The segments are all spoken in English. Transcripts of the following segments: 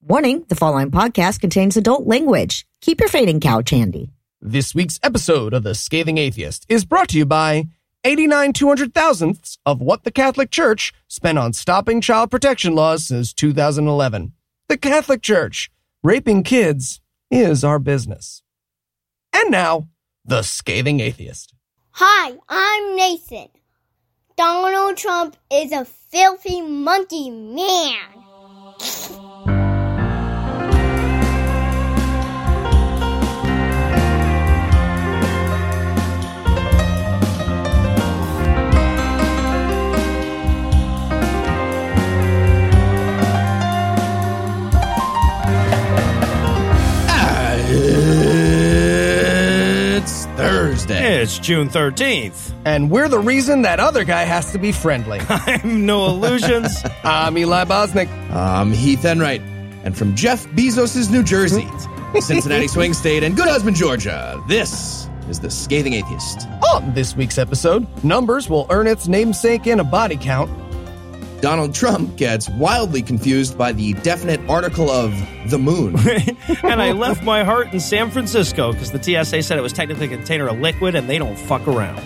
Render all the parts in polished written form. Warning, the Fall Line Podcast contains adult language. Keep your fading couch handy. This week's episode of The Scathing Atheist is brought to you by 89/200,000ths of what the Catholic Church spent on stopping child protection laws since 2011. The Catholic Church. Raping kids is our business. And now, The Scathing Atheist. Hi, I'm Nathan. Donald Trump is a filthy monkey man. Thursday. It's June 13th. And we're the reason that other guy has to be friendly. I'm no illusions. I'm Eli Bosnick. I'm Heath Enright. And from Jeff Bezos' New Jersey, Cincinnati Swing State, and Good Husband, Georgia, this is The Scathing Atheist. On this week's episode, numbers will earn its namesake in a body count. Donald Trump gets wildly confused by the definite article of the moon. And I left my heart in San Francisco because the TSA said it was technically a container of liquid and they don't fuck around.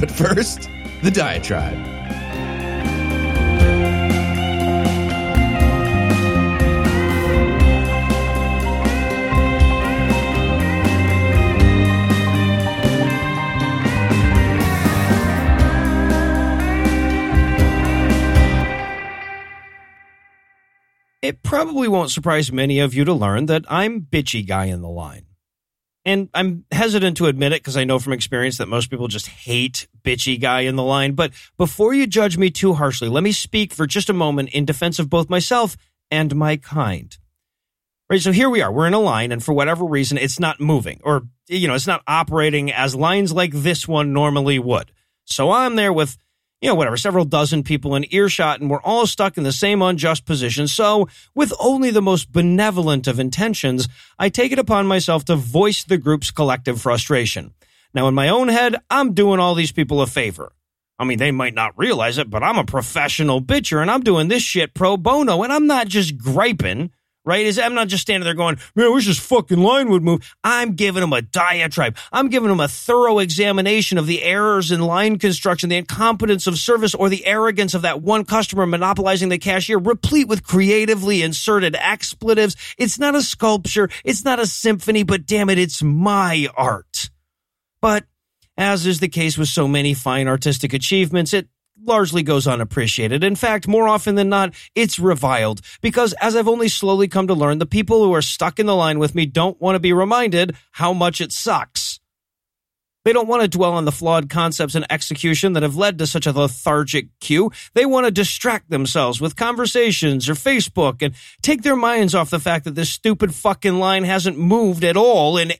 But first, the diatribe. It probably won't surprise many of you to learn that I'm bitchy guy in the line. And I'm hesitant to admit it because I know from experience that most people just hate bitchy guy in the line. But before you judge me too harshly, let me speak for just a moment in defense of both myself and my kind. Right, so here we are. We're in a line, and for whatever reason, it's not moving. Or, you know, it's not operating as lines like this one normally would. So I'm there with, you know, whatever, several dozen people in earshot, and we're all stuck in the same unjust position. So, with only the most benevolent of intentions, I take it upon myself to voice the group's collective frustration. Now, in my own head, I'm doing all these people a favor. I mean, they might not realize it, but I'm a professional bitcher, and I'm doing this shit pro bono, and I'm not just griping, right? I'm not just standing there going, man, I wish this fucking line would move. I'm giving them a diatribe. I'm giving them a thorough examination of the errors in line construction, the incompetence of service, or the arrogance of that one customer monopolizing the cashier, replete with creatively inserted expletives. It's not a sculpture. It's not a symphony, but damn it, it's my art. But as is the case with so many fine artistic achievements, it largely goes unappreciated. In fact, more often than not, it's reviled because, as I've only slowly come to learn, the people who are stuck in the line with me don't want to be reminded how much it sucks. They don't want to dwell on the flawed concepts and execution that have led to such a lethargic queue. They want to distract themselves with conversations or Facebook and take their minds off the fact that this stupid fucking line hasn't moved at all in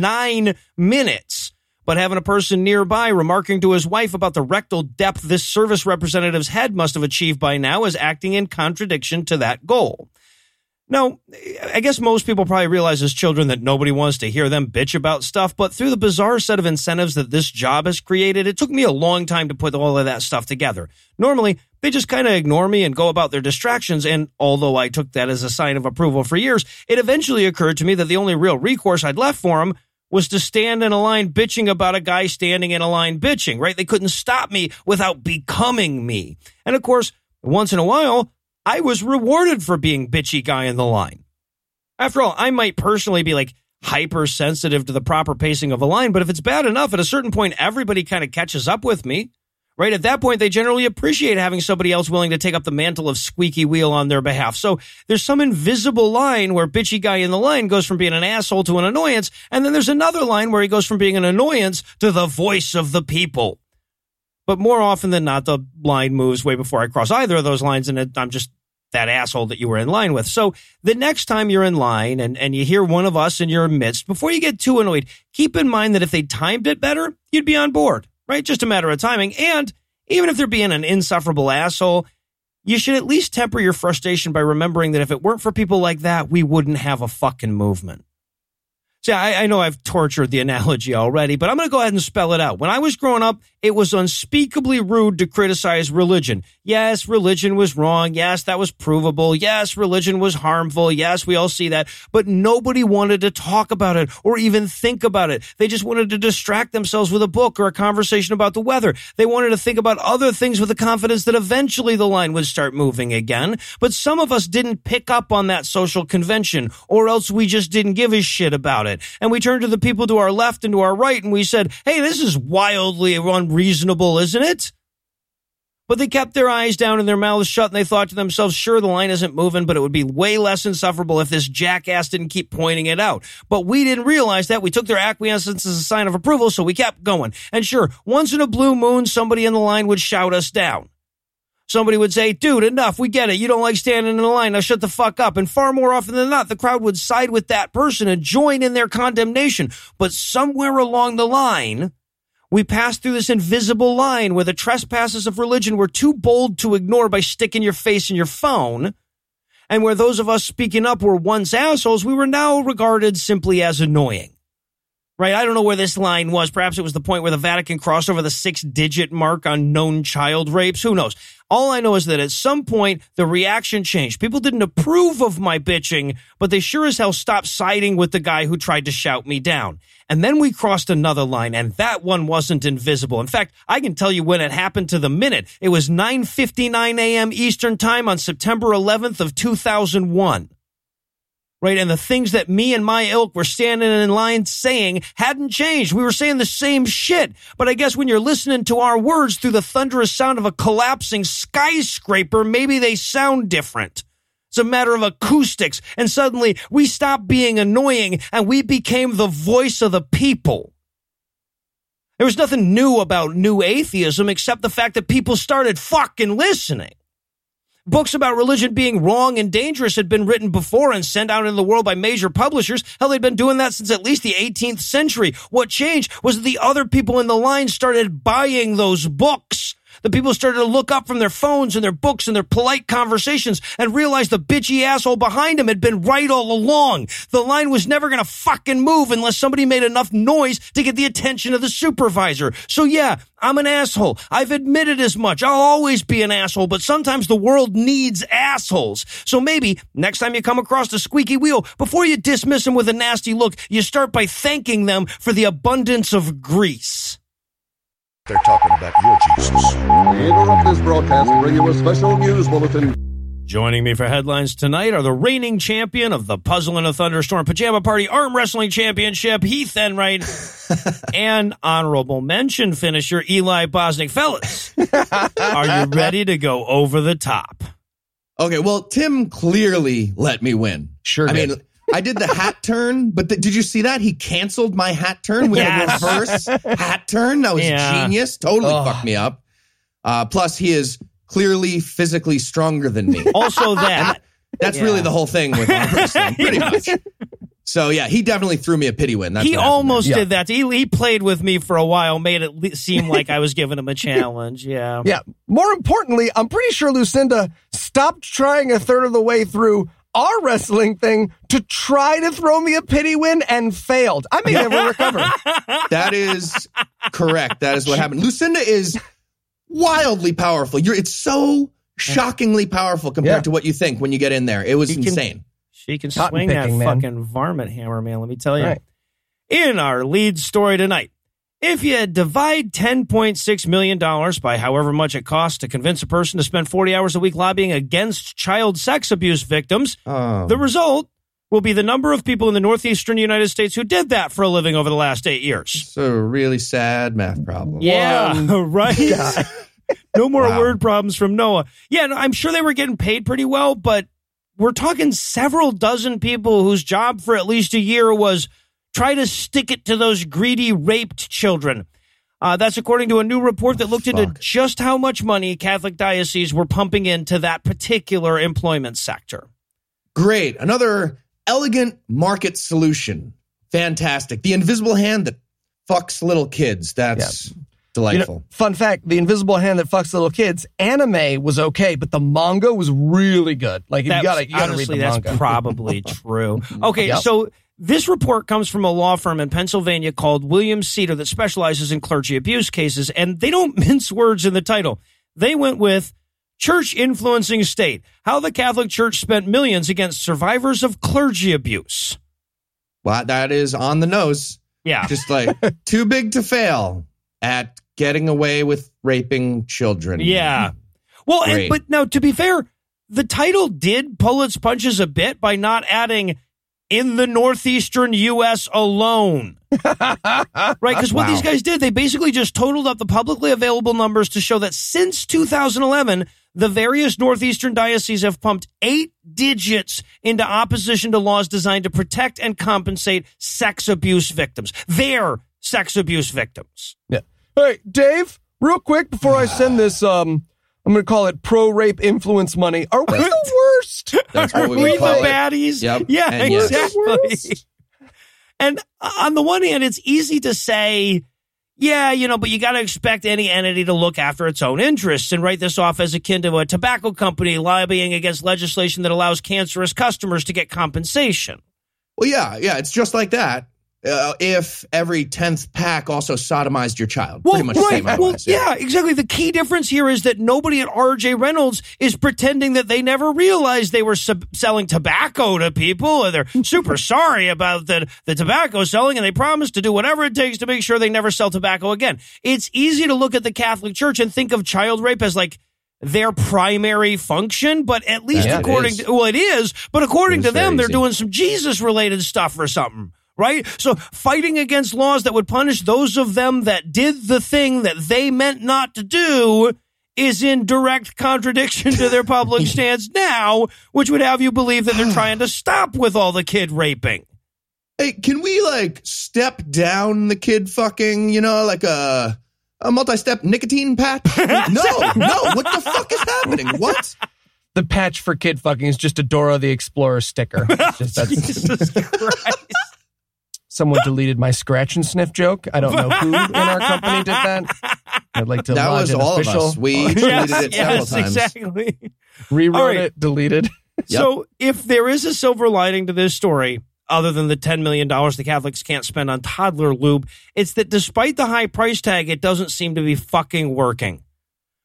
9 minutes. But having a person nearby remarking to his wife about the rectal depth this service representative's head must have achieved by now is acting in contradiction to that goal. Now, I guess most people probably realize as children that nobody wants to hear them bitch about stuff, but through the bizarre set of incentives that this job has created, it took me a long time to put all of that stuff together. Normally, they just kind of ignore me and go about their distractions, and although I took that as a sign of approval for years, it eventually occurred to me that the only real recourse I'd left for them was to stand in a line bitching about a guy standing in a line bitching, right? They couldn't stop me without becoming me. And of course, once in a while, I was rewarded for being bitchy guy in the line. After all, I might personally be like hypersensitive to the proper pacing of a line, but if it's bad enough, at a certain point, everybody kind of catches up with me, right? At that point, they generally appreciate having somebody else willing to take up the mantle of squeaky wheel on their behalf. So there's some invisible line where bitchy guy in the line goes from being an asshole to an annoyance. And then there's another line where he goes from being an annoyance to the voice of the people. But more often than not, the line moves way before I cross either of those lines. And I'm just that asshole that you were in line with. So the next time you're in line and you hear one of us in your midst, before you get too annoyed, keep in mind that if they timed it better, you'd be on board. Right? Just a matter of timing. And even if they're being an insufferable asshole, you should at least temper your frustration by remembering that if it weren't for people like that, we wouldn't have a fucking movement. See, I know I've tortured the analogy already, but I'm going to go ahead and spell it out. When I was growing up, it was unspeakably rude to criticize religion. Yes, religion was wrong. Yes, that was provable. Yes, religion was harmful. Yes, we all see that. But nobody wanted to talk about it or even think about it. They just wanted to distract themselves with a book or a conversation about the weather. They wanted to think about other things with the confidence that eventually the line would start moving again. But some of us didn't pick up on that social convention, or else we just didn't give a shit about it. And we turned to the people to our left and to our right, and we said, hey, this is wildly unreasonable, isn't it? But they kept their eyes down and their mouths shut, and they thought to themselves, sure, the line isn't moving, but it would be way less insufferable if this jackass didn't keep pointing it out. But we didn't realize that. We took their acquiescence as a sign of approval, so we kept going. And sure, once in a blue moon, somebody in the line would shout us down. Somebody would say, dude, enough, we get it. You don't like standing in the line. Now shut the fuck up. And far more often than not, the crowd would side with that person and join in their condemnation. But somewhere along the line, we passed through this invisible line where the trespasses of religion were too bold to ignore by sticking your face in your phone. And where those of us speaking up were once assholes, we were now regarded simply as annoying. Right, I don't know where this line was. Perhaps it was the point where the Vatican crossed over the 6-digit mark on known child rapes. Who knows? All I know is that at some point, the reaction changed. People didn't approve of my bitching, but they sure as hell stopped siding with the guy who tried to shout me down. And then we crossed another line, and that one wasn't invisible. In fact, I can tell you when it happened to the minute. It was 9:59 a.m. Eastern Time on September 11th of 2001. Right, and the things that me and my ilk were standing in line saying hadn't changed. We were saying the same shit. But I guess when you're listening to our words through the thunderous sound of a collapsing skyscraper, maybe they sound different. It's a matter of acoustics. And suddenly we stopped being annoying and we became the voice of the people. There was nothing new about new atheism except the fact that people started fucking listening. Books about religion being wrong and dangerous had been written before and sent out into the world by major publishers. Hell, they'd been doing that since at least the 18th century. What changed was that the other people in the line started buying those books. The people started to look up from their phones and their books and their polite conversations and realized the bitchy asshole behind him had been right all along. The line was never going to fucking move unless somebody made enough noise to get the attention of the supervisor. So yeah, I'm an asshole. I've admitted as much. I'll always be an asshole, but sometimes the world needs assholes. So maybe next time you come across a squeaky wheel, before you dismiss them with a nasty look, you start by thanking them for the abundance of grease. They're talking about your Jesus. We interrupt this broadcast to bring you a special news bulletin. Joining me for headlines tonight are the reigning champion of the Puzzle in a Thunderstorm Pajama Party Arm Wrestling Championship, Heath Enright, and honorable mention finisher, Eli Bosnick. Fellas, are you ready to go over the top? Okay, well, Tim clearly let me win. Sure did. I mean, I did the hat turn, but did you see that? He canceled my hat turn with a reverse hat turn. That was genius. Totally fucked me up. Plus, he is clearly physically stronger than me. Also that. That's really the whole thing with my wrestling, pretty much. So, yeah, he definitely threw me a pity win. That's he almost did that. He played with me for a while, made it seem like I was giving him a challenge. Yeah. Yeah. More importantly, I'm pretty sure Lucinda stopped trying a third of the way through our wrestling thing to try to throw me a pity win and failed. I may never recover. That is correct. That is what happened. Lucinda is wildly powerful. It's so shockingly powerful compared to what you think when you get in there. It was insane. She can swing that fucking varmint hammer, man. Let me tell you. Right. In our lead story tonight, if you divide $10.6 million by however much it costs to convince a person to spend 40 hours a week lobbying against child sex abuse victims, the result will be the number of people in the northeastern United States who did that for a living over the last 8 years. So a really sad math problem. Yeah, right? Yeah. No more word problems from Noah. Yeah, no, I'm sure they were getting paid pretty well, but we're talking several dozen people whose job for at least a year was try to stick it to those greedy, raped children. That's according to a new report that looked into just how much money Catholic dioceses were pumping into that particular employment sector. Great. Another elegant market solution. Fantastic. The invisible hand that fucks little kids. That's delightful. You know, fun fact, the invisible hand that fucks little kids, anime was okay, but the manga was really good. Like, you got to read the manga. Honestly, that's probably true. Okay, so... This report comes from a law firm in Pennsylvania called William Cedar that specializes in clergy abuse cases, and they don't mince words in the title. They went with Church Influencing State, How the Catholic Church Spent Millions Against Survivors of Clergy Abuse. Well, that is on the nose. Yeah. Just like too big to fail at getting away with raping children. Yeah. Well, but now, to be fair, the title did pull its punches a bit by not adding in the northeastern U.S. alone. Right? Because what these guys did, they basically just totaled up the publicly available numbers to show that since 2011, the various northeastern dioceses have pumped 8 digits into opposition to laws designed to protect and compensate sex abuse victims. Their sex abuse victims. Yeah. All right, Dave, real quick before I send this, I'm going to call it pro-rape influence money. Are we the worst? That's what we call the baddies? Yep. Yeah, and exactly. And on the one hand, it's easy to say, yeah, you know, but you got to expect any entity to look after its own interests and write this off as akin to a tobacco company lobbying against legislation that allows cancerous customers to get compensation. Well, yeah, it's just like that. If every 10th pack also sodomized your child. Well, pretty much the same. Well, yeah, exactly. The key difference here is that nobody at R.J. Reynolds is pretending that they never realized they were selling tobacco to people, and they're super sorry about the tobacco selling, and they promised to do whatever it takes to make sure they never sell tobacco again. It's easy to look at the Catholic Church and think of child rape as like their primary function, but at least according to, well, it is, but according to them, they're doing some Jesus-related stuff or something. Right? So fighting against laws that would punish those of them that did the thing that they meant not to do is in direct contradiction to their public stance now, which would have you believe that they're trying to stop with all the kid raping. Hey, can we like step down the kid fucking, you know, like a multi-step nicotine patch? No, what the fuck is happening? What? The patch for kid fucking is just a Dora the Explorer sticker. Jesus Christ. Someone deleted my scratch and sniff joke. I don't know who in our company did that. I'd like to lodge an official. That was all of us. We deleted it several times. Exactly. Rewrote it, deleted. So if there is a silver lining to this story, other than the $10 million the Catholics can't spend on toddler lube, it's that despite the high price tag, it doesn't seem to be fucking working.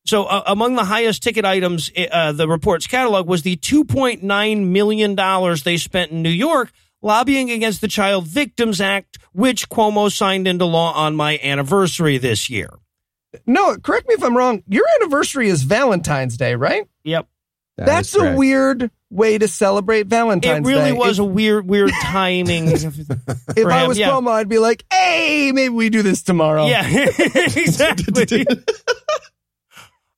So among the highest ticket items, the report's catalog was the $2.9 million they spent in New York lobbying against the Child Victims Act, which Cuomo signed into law on my anniversary this year. No, correct me if I'm wrong. Your anniversary is Valentine's Day, right? Yep. That's a weird way to celebrate Valentine's Day. It really was a weird timing. If I was Cuomo, I'd be like, hey, maybe we do this tomorrow. Yeah, exactly.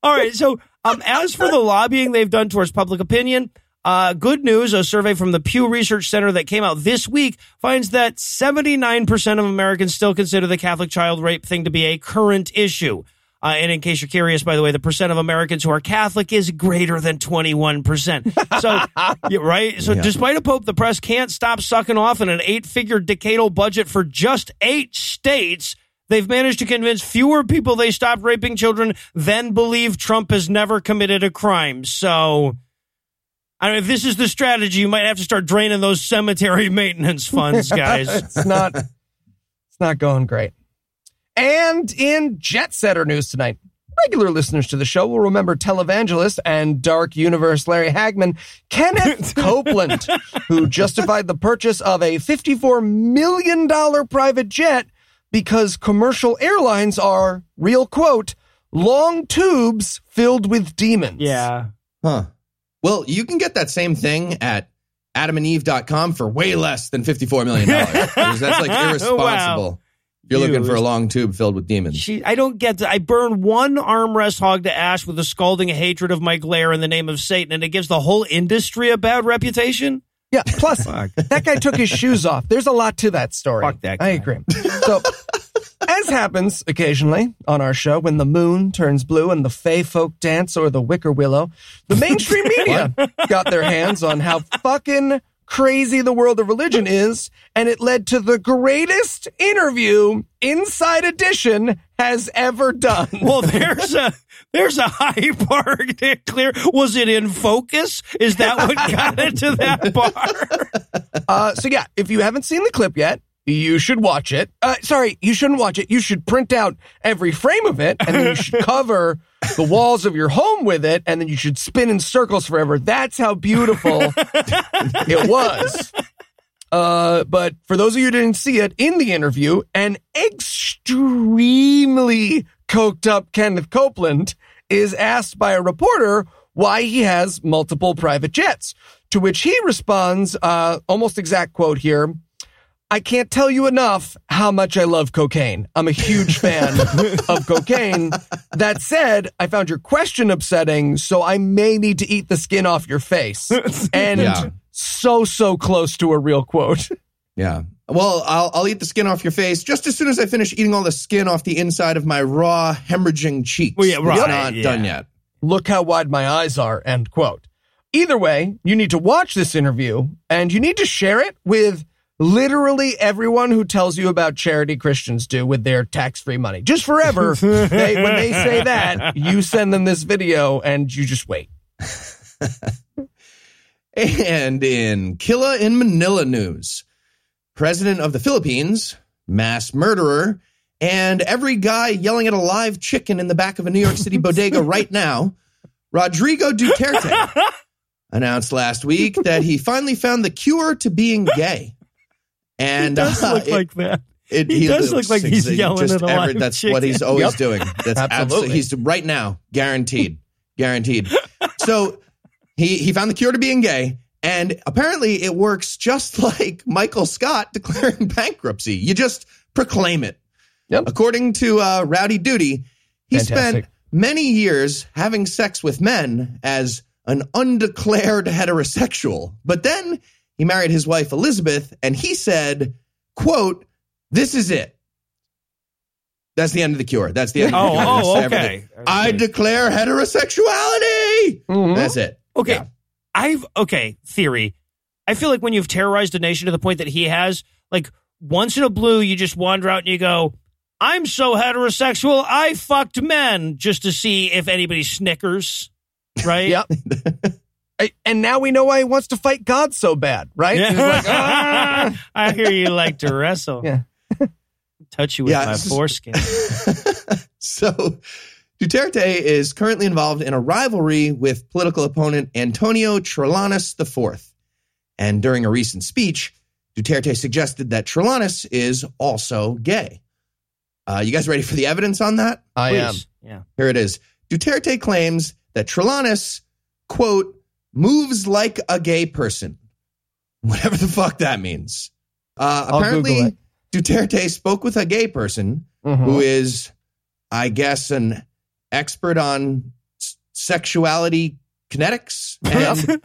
All right. So as for the lobbying they've done towards public opinion, good news, a survey from the Pew Research Center that came out this week finds that 79% of Americans still consider the Catholic child rape thing to be a current issue. And in case you're curious, by the way, the percent of Americans who are Catholic is greater than 21%. So, right? So despite a pope the press can't stop sucking off in an 8-figure decadal budget for just 8 states, they've managed to convince fewer people they stopped raping children than believe Trump has never committed a crime. So... I mean, if this is the strategy, you might have to start draining those cemetery maintenance funds, guys. It's not going great. And in Jet Setter news tonight, regular listeners to the show will remember televangelist and Dark Universe Larry Hagman, Kenneth Copeland, who justified the purchase of a $54 million private jet because commercial airlines are, real quote, long tubes filled with demons. Yeah. Huh. Well, you can get that same thing at adamandeve.com for way less than $54 million. That's like irresponsible. Wow. You're looking for a long tube filled with demons. I don't get that. I burn one armrest hog to ash with a scalding hatred of my glare in the name of Satan, and it gives the whole industry a bad reputation? Yeah, plus, that guy took his shoes off. There's a lot to that story. Fuck that guy. I agree. So, as happens occasionally on our show, when the moon turns blue and the fae folk dance or the wicker willow, the mainstream media got their hands on how fucking crazy the world of religion is, and it led to the greatest interview Inside Edition has ever done. Well, there's a high bar to clear. Was it in focus? Is that what got it to that bar? So yeah, if you haven't seen the clip yet, you should watch it. Sorry, you shouldn't watch it. You should print out every frame of it, and then you should cover the walls of your home with it, and then you should spin in circles forever. That's how beautiful it was. But for those of you who didn't see it, in the interview, an extremely coked up Kenneth Copeland is asked by a reporter why he has multiple private jets, to which he responds, almost exact quote here, "I can't tell you enough how much I love cocaine. I'm a huge fan of cocaine. That said, I found your question upsetting, so I may need to eat the skin off your face." And so close to a real quote. Yeah. Well, I'll eat the skin off your face just as soon as I finish eating all the skin off the inside of my raw, hemorrhaging cheeks. Well, yeah, right. It's not done yet. Look how wide my eyes are, end quote. Either way, you need to watch this interview, and you need to share it with literally everyone who tells you about charity Christians do with their tax-free money. Just forever, when they say that, you send them this video and you just wait. And in Killa in Manila news, president of the Philippines, mass murderer, and every guy yelling at a live chicken in the back of a New York City bodega right now, Rodrigo Duterte announced last week that he finally found the cure to being gay. And he does look like that. He does look like he's yelling at a live chicken. That's what he's always doing. That's absolutely. He's right now, guaranteed, guaranteed. So he found the cure to being gay, and apparently it works just like Michael Scott declaring bankruptcy. You just proclaim it. Yep. According to Rowdy Doody, he spent many years having sex with men as an undeclared heterosexual, but then he married his wife, Elizabeth, and he said, quote, "This is it. That's the end of the cure. That's the end of the cure." Oh, okay. I declare heterosexuality. Mm-hmm. That's it. Okay. Yeah. Theory. I feel like when you've terrorized a nation to the point that he has, like once in a blue, you just wander out and you go, "I'm so heterosexual, I fucked men," just to see if anybody snickers. Right? Yep. And now we know why he wants to fight God so bad, right? Yeah. He's like, I hear you like to wrestle. Yeah. Touch you with my foreskin. So Duterte is currently involved in a rivalry with political opponent Antonio Trelanus IV. And during a recent speech, Duterte suggested that Trelanus is also gay. You guys ready for the evidence on that? I am. Yeah. Here it is. Duterte claims that Trelanus, quote, "moves like a gay person," whatever the fuck that means. Apparently, Duterte spoke with a gay person who is, I guess, an expert on sexuality kinetics. And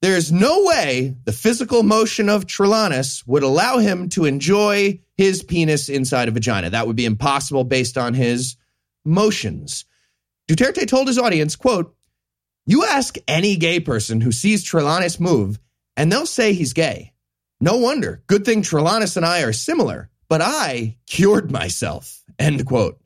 there's no way the physical motion of Trelanus would allow him to enjoy his penis inside a vagina. That would be impossible based on his motions. Duterte told his audience, quote, "You ask any gay person who sees Trelanus move, and they'll say he's gay. No wonder. Good thing Trelanus and I are similar, but I cured myself," end quote.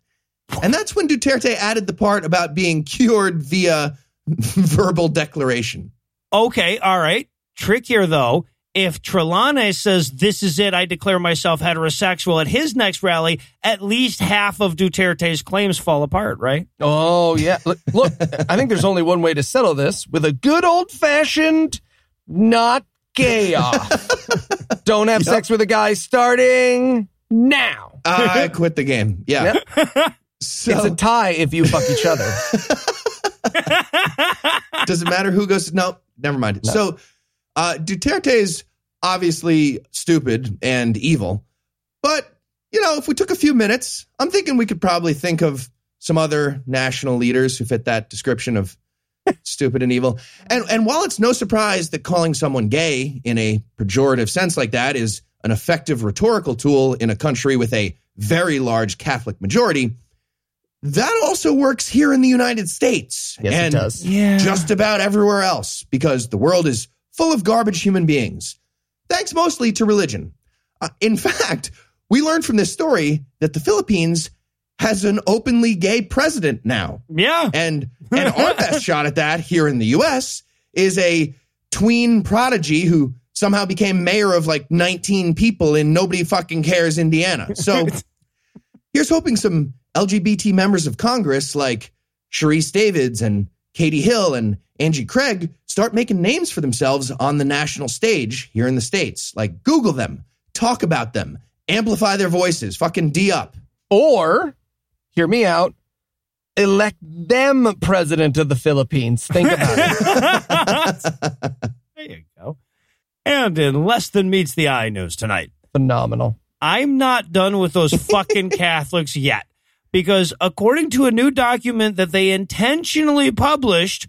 And that's when Duterte added the part about being cured via verbal declaration. Okay, all right. Trickier, though. If Trelanus says, "This is it, I declare myself heterosexual," at his next rally, at least half of Duterte's claims fall apart, right? Oh, yeah. Look, I think there's only one way to settle this, with a good old-fashioned not gay off. Don't have sex with a guy starting now. I quit the game. Yeah. Yep. So it's a tie if you fuck each other. Does it matter who goes? No, never mind. No. So Duterte's obviously stupid and evil, but, you know, if we took a few minutes, I'm thinking we could probably think of some other national leaders who fit that description of stupid and evil. And while it's no surprise that calling someone gay in a pejorative sense like that is an effective rhetorical tool in a country with a very large Catholic majority, that also works here in the United States. Yes, and it does. Yeah. Just about everywhere else, because the world is full of garbage human beings, thanks mostly to religion. In fact, we learned from this story that the Philippines has an openly gay president now. Yeah. And our best shot at that here in the U.S. is a tween prodigy who somehow became mayor of like 19 people in nobody fucking cares Indiana. So here's hoping some LGBT members of Congress like Sharice Davids and Katie Hill and Angie Craig start making names for themselves on the national stage here in the States. Like, Google them, talk about them, amplify their voices, fucking D up. Or, hear me out, elect them president of the Philippines. Think about it. There you go. And in less than meets the eye news tonight. Phenomenal. I'm not done with those fucking Catholics yet. Because according to a new document that they intentionally published,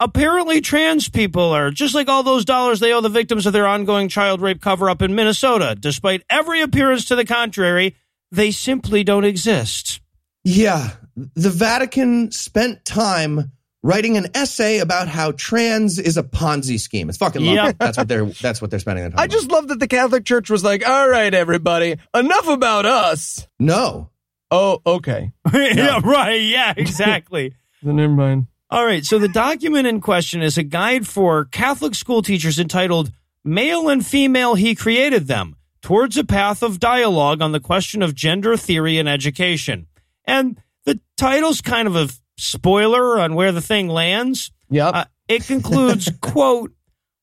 apparently trans people are just like all those dollars they owe the victims of their ongoing child rape cover-up in Minnesota. Despite every appearance to the contrary, they simply don't exist. Yeah, the Vatican spent time writing an essay about how trans is a Ponzi scheme. It's fucking lovely. Yep. That's what they're spending their time on. Just love that the Catholic Church was like, all right, everybody, enough about us. No. Oh, okay. Yeah, right. Yeah, exactly. Then never mind. All right. So the document in question is a guide for Catholic school teachers entitled Male and Female He Created Them, Towards a Path of Dialogue on the Question of Gender Theory in Education. And the title's kind of a spoiler on where the thing lands. Yep. It concludes, quote,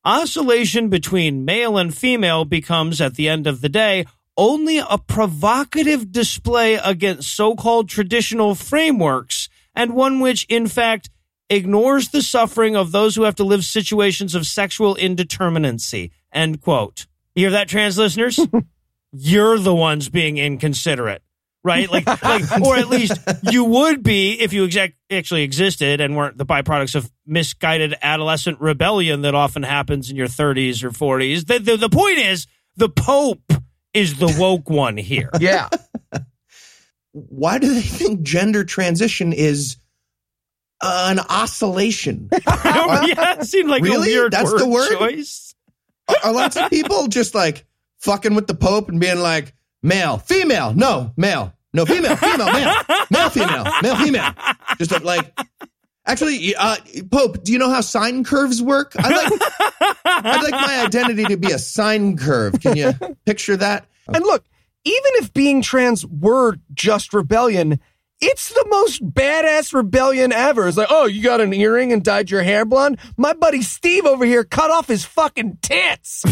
oscillation between male and female becomes, at the end of the day, only a provocative display against so-called traditional frameworks, and one which, in fact, ignores the suffering of those who have to live situations of sexual indeterminacy, end quote. You hear that, trans listeners? You're the ones being inconsiderate, right? Like, or at least you would be if you actually existed and weren't the byproducts of misguided adolescent rebellion that often happens in your 30s or 40s. The point is, the Pope is the woke one here. Yeah. Why do they think gender transition is an oscillation? Yeah, it seemed like really? A weird That's word, the word choice. Are lots of people just like fucking with the Pope and being like, male, female, no, male, no, female, female, male, male, female, male, female. Just like, actually, Pope, do you know how sine curves work? I'd like my identity to be a sine curve. Can you picture that? And look, even if being trans were just rebellion, it's the most badass rebellion ever. It's like, oh, you got an earring and dyed your hair blonde? My buddy Steve over here cut off his fucking tits.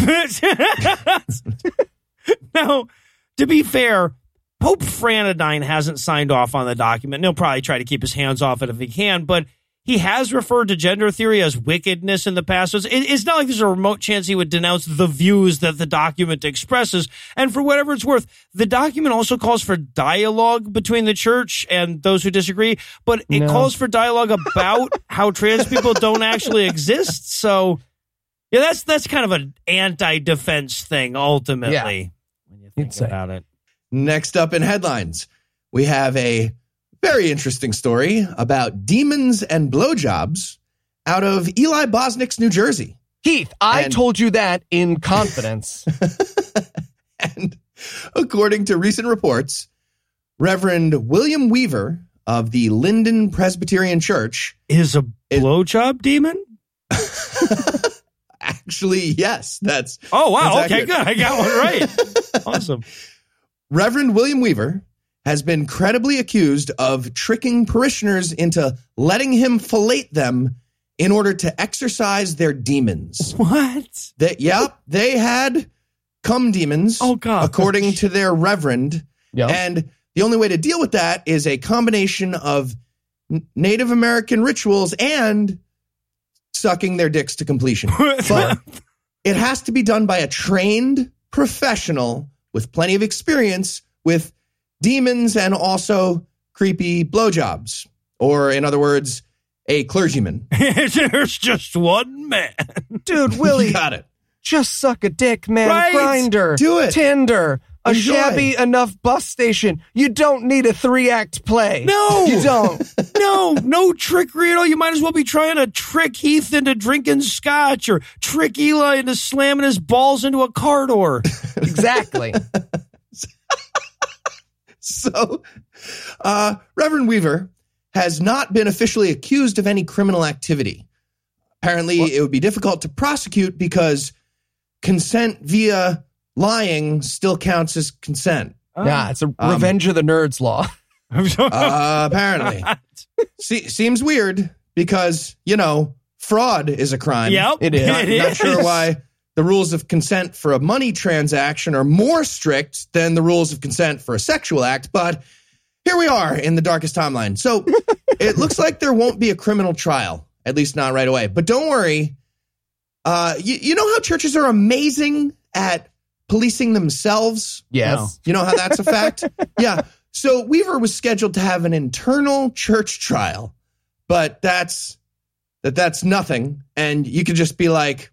Now, to be fair, Pope Franadine hasn't signed off on the document. And he'll probably try to keep his hands off it if he can, but he has referred to gender theory as wickedness in the past. It's not like there's a remote chance he would denounce the views that the document expresses. And for whatever it's worth, the document also calls for dialogue between the church and those who disagree, but it calls for dialogue about how trans people don't actually exist. So, yeah, that's kind of an anti-defense thing, ultimately, when you think about it. Next up in headlines, we have a very interesting story about demons and blowjobs out of Eli Bosnick's New Jersey. Heath, I told you that in confidence. And according to recent reports, Reverend William Weaver of the Linden Presbyterian Church is a blowjob demon? Actually, yes. That's Oh, wow. That's okay, accurate. Good. I got one right. Awesome. Reverend William Weaver has been credibly accused of tricking parishioners into letting him fellate them in order to exorcise their demons. What? They had cum demons, oh, God, according to their reverend. Yep. And the only way to deal with that is a combination of Native American rituals and sucking their dicks to completion. But it has to be done by a trained professional with plenty of experience with demons and also creepy blowjobs, or in other words, a clergyman. There's just one man. Dude, Willie, got it. Just suck a dick, man. Right? Grindr, do it. Tinder, a shabby enough bus station. You don't need a 3-act play. No. You don't. No trickery at all. You might as well be trying to trick Heath into drinking scotch or trick Eli into slamming his balls into a car door. Exactly. So, Reverend Weaver has not been officially accused of any criminal activity. Apparently, it would be difficult to prosecute because consent via lying still counts as consent. Yeah, it's a Revenge of the Nerds law. Apparently. Seems weird because, you know, fraud is a crime. Yep, it is. Not sure why the rules of consent for a money transaction are more strict than the rules of consent for a sexual act, but here we are in the darkest timeline. So it looks like there won't be a criminal trial, at least not right away. But don't worry. You know how churches are amazing at policing themselves? Yes. You know how that's a fact? Yeah. So Weaver was scheduled to have an internal church trial, but that's nothing. And you could just be like,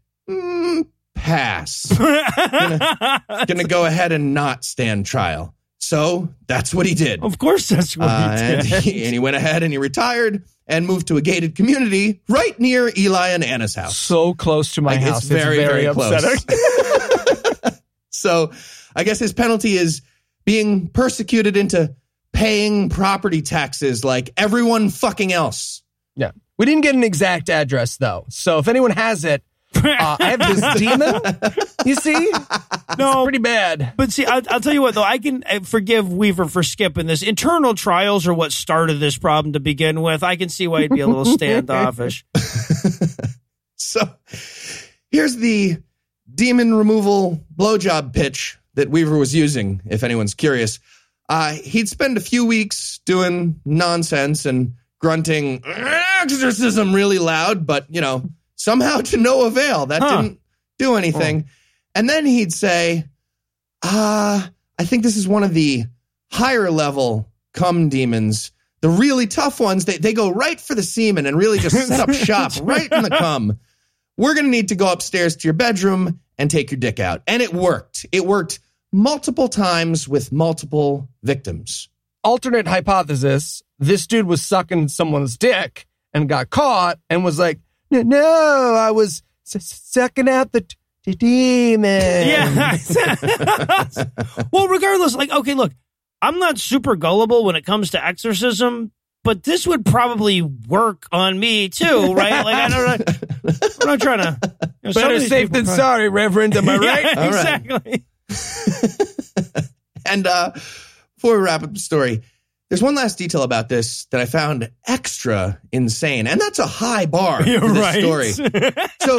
pass. Gonna go ahead and not stand trial. So that's what he did. Of course that's what he did. And he went ahead and he retired and moved to a gated community right near Eli and Anna's house. So close to my house. It's very, very, very upsetting. So I guess his penalty is being persecuted into paying property taxes like everyone fucking else. Yeah. We didn't get an exact address, though. So if anyone has it, I have this demon, you see? No. It's pretty bad. But see, I'll tell you what, though. I can forgive Weaver for skipping this. Internal trials are what started this problem to begin with. I can see why he'd be a little standoffish. So here's the demon removal blowjob pitch that Weaver was using, if anyone's curious. He'd spend a few weeks doing nonsense and grunting exorcism really loud, but, you know, somehow to no avail. That didn't do anything. Oh. And then he'd say, I think this is one of the higher level cum demons. The really tough ones, they go right for the semen and really just set up shop right in the cum. We're going to need to go upstairs to your bedroom and take your dick out. And it worked. It worked multiple times with multiple victims. Alternate hypothesis. This dude was sucking someone's dick and got caught and was like, no, I was sucking out the demon. Yeah. Well, regardless, like, okay, look, I'm not super gullible when it comes to exorcism, but this would probably work on me too, right? Like, I'm not trying to. You know, better safe than sorry, Reverend. Am I right? Yeah, exactly. Right. And before we wrap up the story, there's one last detail about this that I found extra insane, and that's a high bar for this story. So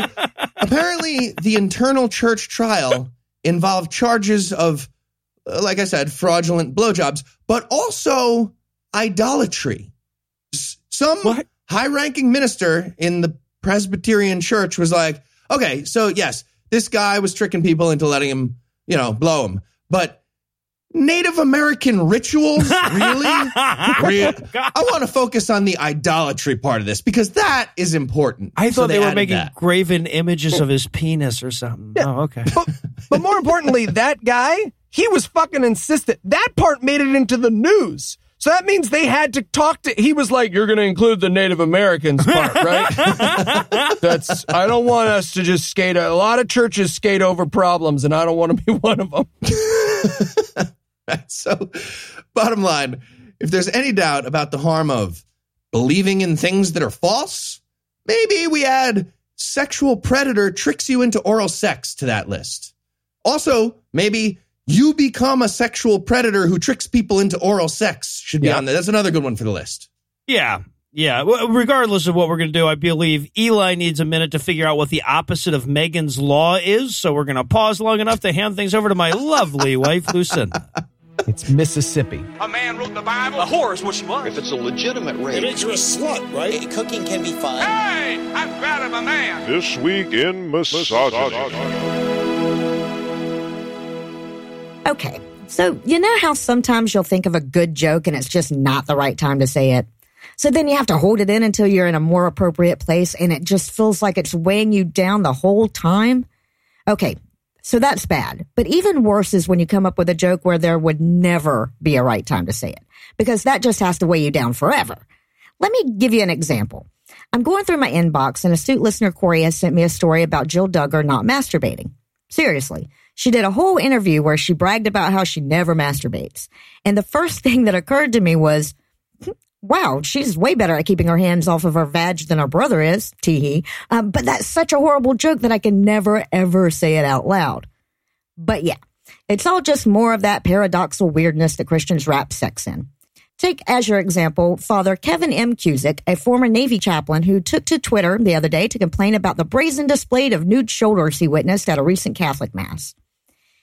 apparently the internal church trial involved charges of, like I said, fraudulent blowjobs, but also idolatry. Some high-ranking minister in the Presbyterian church was like, okay, so yes, this guy was tricking people into letting him, you know, blow him, but Native American rituals? Really? I want to focus on the idolatry part of this because that is important. I thought they were making graven images of his penis or something. Yeah. Oh, okay. But more importantly, that guy, he was fucking insistent. That part made it into the news. So that means they had to talk to... He was like, you're going to include the Native Americans part, right? That's... I don't want us to just skate... A lot of churches skate over problems, and I don't want to be one of them. So, bottom line, if there's any doubt about the harm of believing in things that are false, maybe we add sexual predator tricks you into oral sex to that list. Also, maybe you become a sexual predator who tricks people into oral sex should be on there. That's another good one for the list. Yeah. Yeah. Well, regardless of what we're going to do, I believe Eli needs a minute to figure out what the opposite of Megan's Law is. So we're going to pause long enough to hand things over to my lovely wife, Lucinda. It's Mississippi. A man wrote the Bible. A whore is what she was. If it's a legitimate rape. It makes you a slut, right? Cooking can be fun. Hey, I'm proud of a man. This Week in Misogyny. Okay, so you know how sometimes you'll think of a good joke and it's just not the right time to say it? So then you have to hold it in until you're in a more appropriate place and it just feels like it's weighing you down the whole time? Okay, so that's bad. But even worse is when you come up with a joke where there would never be a right time to say it, because that just has to weigh you down forever. Let me give you an example. I'm going through my inbox and astute listener Corey has sent me a story about Jill Duggar not masturbating. Seriously. She did a whole interview where she bragged about how she never masturbates. And the first thing that occurred to me was, wow, she's way better at keeping her hands off of her vag than her brother is, tee-hee. But that's such a horrible joke that I can never, ever say it out loud. But yeah, it's all just more of that paradoxical weirdness that Christians wrap sex in. Take as your example, Father Kevin M. Cusick, a former Navy chaplain who took to Twitter the other day to complain about the brazen display of nude shoulders he witnessed at a recent Catholic mass.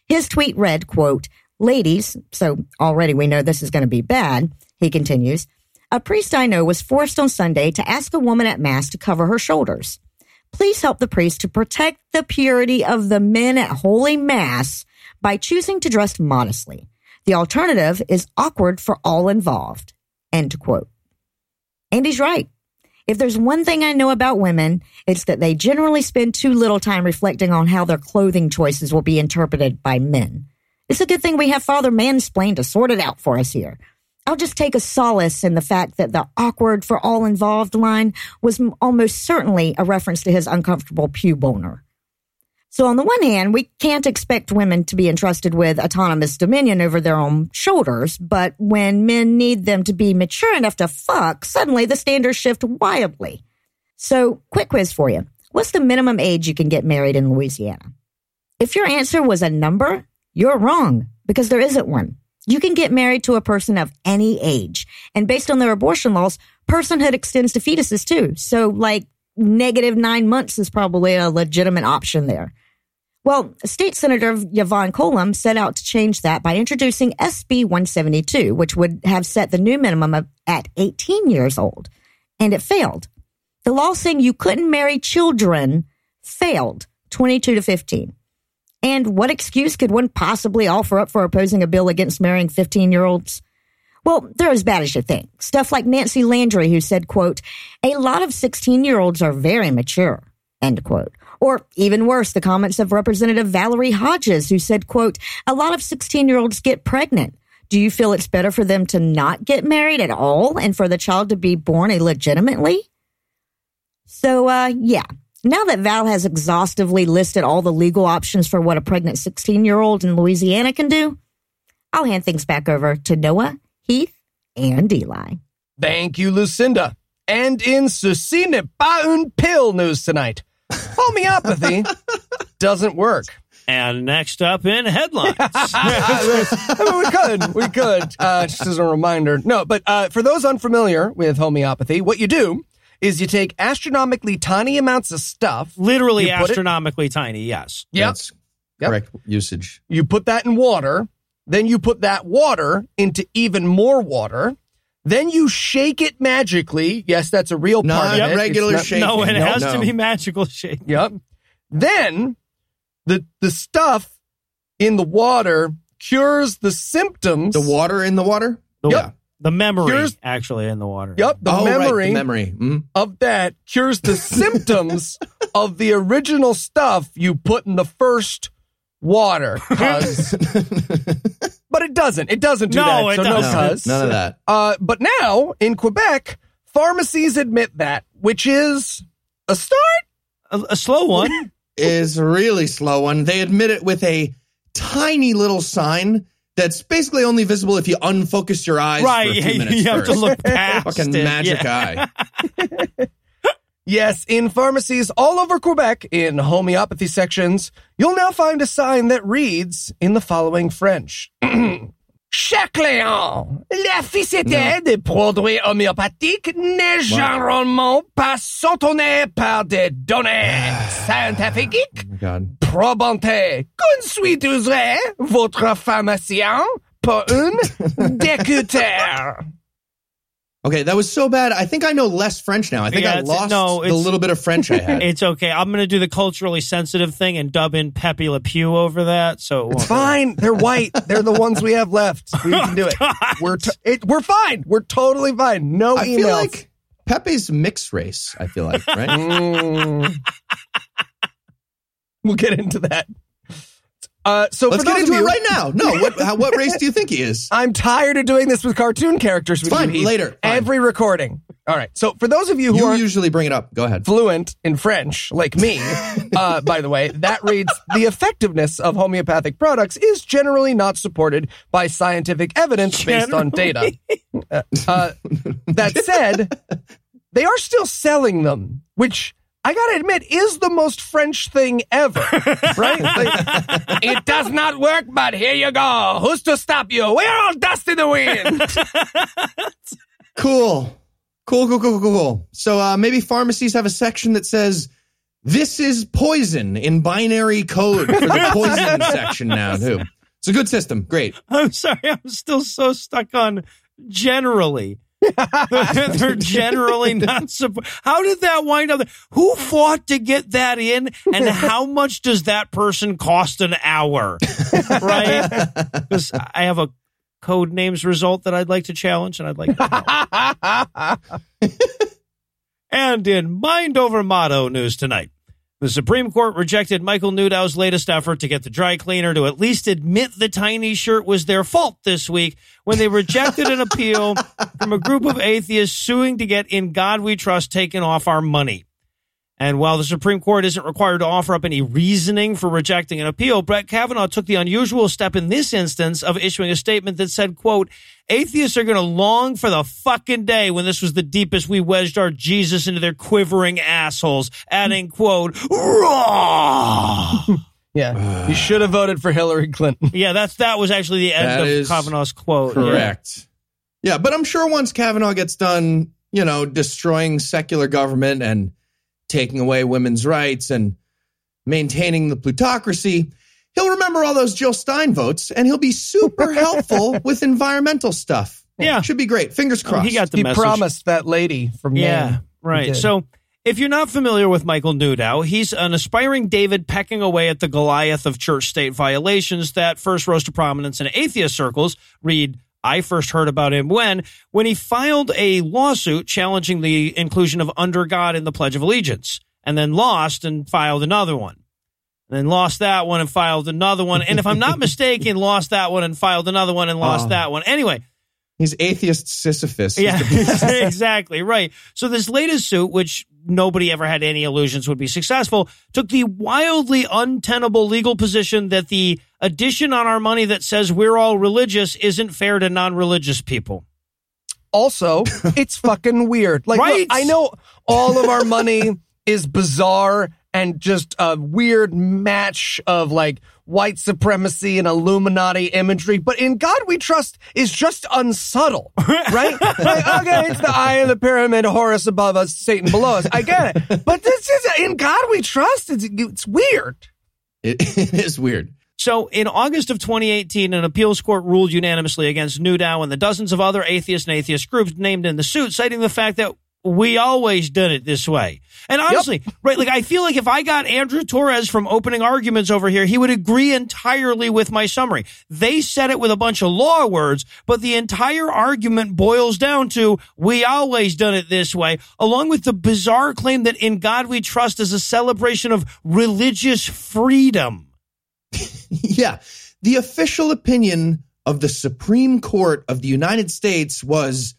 His tweet read, quote, "Ladies," so already we know this is going to be bad, he continues, "a priest I know was forced on Sunday to ask a woman at mass to cover her shoulders. Please help the priest to protect the purity of the men at Holy Mass by choosing to dress modestly. The alternative is awkward for all involved." End quote. And he's right. If there's one thing I know about women, it's that they generally spend too little time reflecting on how their clothing choices will be interpreted by men. It's a good thing we have Father Mansplain to sort it out for us here. I'll just take a solace in the fact that the awkward for all involved line was almost certainly a reference to his uncomfortable pew boner. So on the one hand, we can't expect women to be entrusted with autonomous dominion over their own shoulders, but when men need them to be mature enough to fuck, suddenly the standards shift wildly. So, quick quiz for you. What's the minimum age you can get married in Louisiana? If your answer was a number, you're wrong, because there isn't one. You can get married to a person of any age. And based on their abortion laws, personhood extends to fetuses too. So like negative 9 months is probably a legitimate option there. Well, State Senator Yvonne Colum set out to change that by introducing SB 172, which would have set the new minimum at 18 years old. And it failed. The law saying you couldn't marry children failed 22 to 15. And what excuse could one possibly offer up for opposing a bill against marrying 15-year-olds? Well, they're as bad as you think. Stuff like Nancy Landry, who said, quote, "A lot of 16-year-olds are very mature," end quote. Or even worse, the comments of Representative Valerie Hodges, who said, quote, "A lot of 16-year-olds get pregnant. Do you feel it's better for them to not get married at all and for the child to be born illegitimately?" So, yeah. Now that Val has exhaustively listed all the legal options for what a pregnant 16-year-old in Louisiana can do, I'll hand things back over to Noah, Heath, and Eli. Thank you, Lucinda. And in Susine Pa Un Pill news tonight, homeopathy doesn't work. And next up in headlines. I mean, we could. Just as a reminder. No, but for those unfamiliar with homeopathy, what you do is you take astronomically tiny amounts of stuff. Literally astronomically tiny, yes. Yep. That's correct usage. You put that in water. Then you put that water into even more water. Then you shake it magically. Yes, that's a real part of it. Regular shaking. No, it has to be magical shaking. Yep. Then the stuff in the water cures the symptoms. The water in the water? Yep. Yeah. The memory, actually, in the water. Yep, the memory of that cures the symptoms of the original stuff you put in the first water. But it doesn't. It doesn't do that. None of that. But now, in Quebec, pharmacies admit that, which is a start. A slow one. Is a really slow one. They admit it with a tiny little sign that's basically only visible if you unfocus your eyes for a few minutes. You have to look past fucking magic eye. Yes, in pharmacies all over Quebec, in homeopathy sections, you'll now find a sign that reads in the following French. Chaque client, la ficette des produits homéopathiques n'est généralement pas soutenue par des données scientifiques. Probantez consulterez votre pharmacien pour un décuteur. Okay, that was so bad. I think I know less French now. I think I lost the little bit of French I had. It's okay. I'm going to do the culturally sensitive thing and dub in Pepe Le Pew over that. So it's fine. They're white. They're the ones we have left. We can do it. We're fine. We're totally fine. No emails. I feel like Pepe's mixed race, right? We'll get into that. So let's get into it right now. No, what race do you think he is? I'm tired of doing this with cartoon characters. Fine, later. Every recording. All right. So for those of you who aren't usually bring it up. Go ahead. Fluent in French, like me, by the way, that reads, the effectiveness of homeopathic products is generally not supported by scientific evidence based on data. That said, they are still selling them, which I got to admit is the most French thing ever, right? Like, it does not work, but here you go. Who's to stop you? We're all dust in the wind. Cool. So maybe pharmacies have a section that says, this is poison in binary code for the poison section now, too. It's a good system. Great. I'm sorry. I'm still so stuck on generally. They're generally not supported. How did that wind up? Who fought to get that in? And how much does that person cost an hour? Right? Because I have a code names result that I'd like to challenge, and I'd like to And in Mind Over Motto news tonight, the Supreme Court rejected Michael Newdow's latest effort to get the dry cleaner to at least admit the tiny shirt was their fault this week when they rejected an appeal from a group of atheists suing to get In God We Trust taken off our money. And while the Supreme Court isn't required to offer up any reasoning for rejecting an appeal, Brett Kavanaugh took the unusual step in this instance of issuing a statement that said, quote, atheists are going to long for the fucking day when this was the deepest we wedged our Jesus into their quivering assholes, adding, quote, raw. Yeah, you should have voted for Hillary Clinton. Yeah, that was actually the end of Kavanaugh's quote. Correct. Yeah, but I'm sure once Kavanaugh gets done, you know, destroying secular government and taking away women's rights and maintaining the plutocracy, he'll remember all those Jill Stein votes, and he'll be super helpful with environmental stuff. Yeah. Should be great. Fingers crossed. He got the message. He promised that lady from Maine. Right. So if you're not familiar with Michael Newdow, he's an aspiring David pecking away at the Goliath of church-state violations that first rose to prominence in atheist circles. Read, I first heard about him when he filed a lawsuit challenging the inclusion of Under God in the Pledge of Allegiance, and then lost and filed another one, and then lost that one and filed another one. And if I'm not mistaken, lost that one and filed another one and lost that one. Anyway. He's atheist Sisyphus. Yeah, exactly. Right. So this latest suit, which nobody ever had any illusions would be successful, took the wildly untenable legal position that the addition on our money that says we're all religious isn't fair to non-religious people. Also, it's fucking weird. Like, right? Look, I know all of our money is bizarre and just a weird match of like white supremacy and Illuminati imagery, but In God We Trust is just unsubtle, right? Like, okay, it's the eye of the pyramid, Horus above us, Satan below us. I get it. But this is In God We Trust. It's weird. It is weird. So in August of 2018, an appeals court ruled unanimously against Newdow and the dozens of other atheists and atheist groups named in the suit, citing the fact that we always did it this way. And honestly, right, like I feel like if I got Andrew Torres from Opening Arguments over here, he would agree entirely with my summary. They said it with a bunch of law words, but the entire argument boils down to we always done it this way, along with the bizarre claim that In God We Trust is a celebration of religious freedom. Yeah. The official opinion of the Supreme Court of the United States was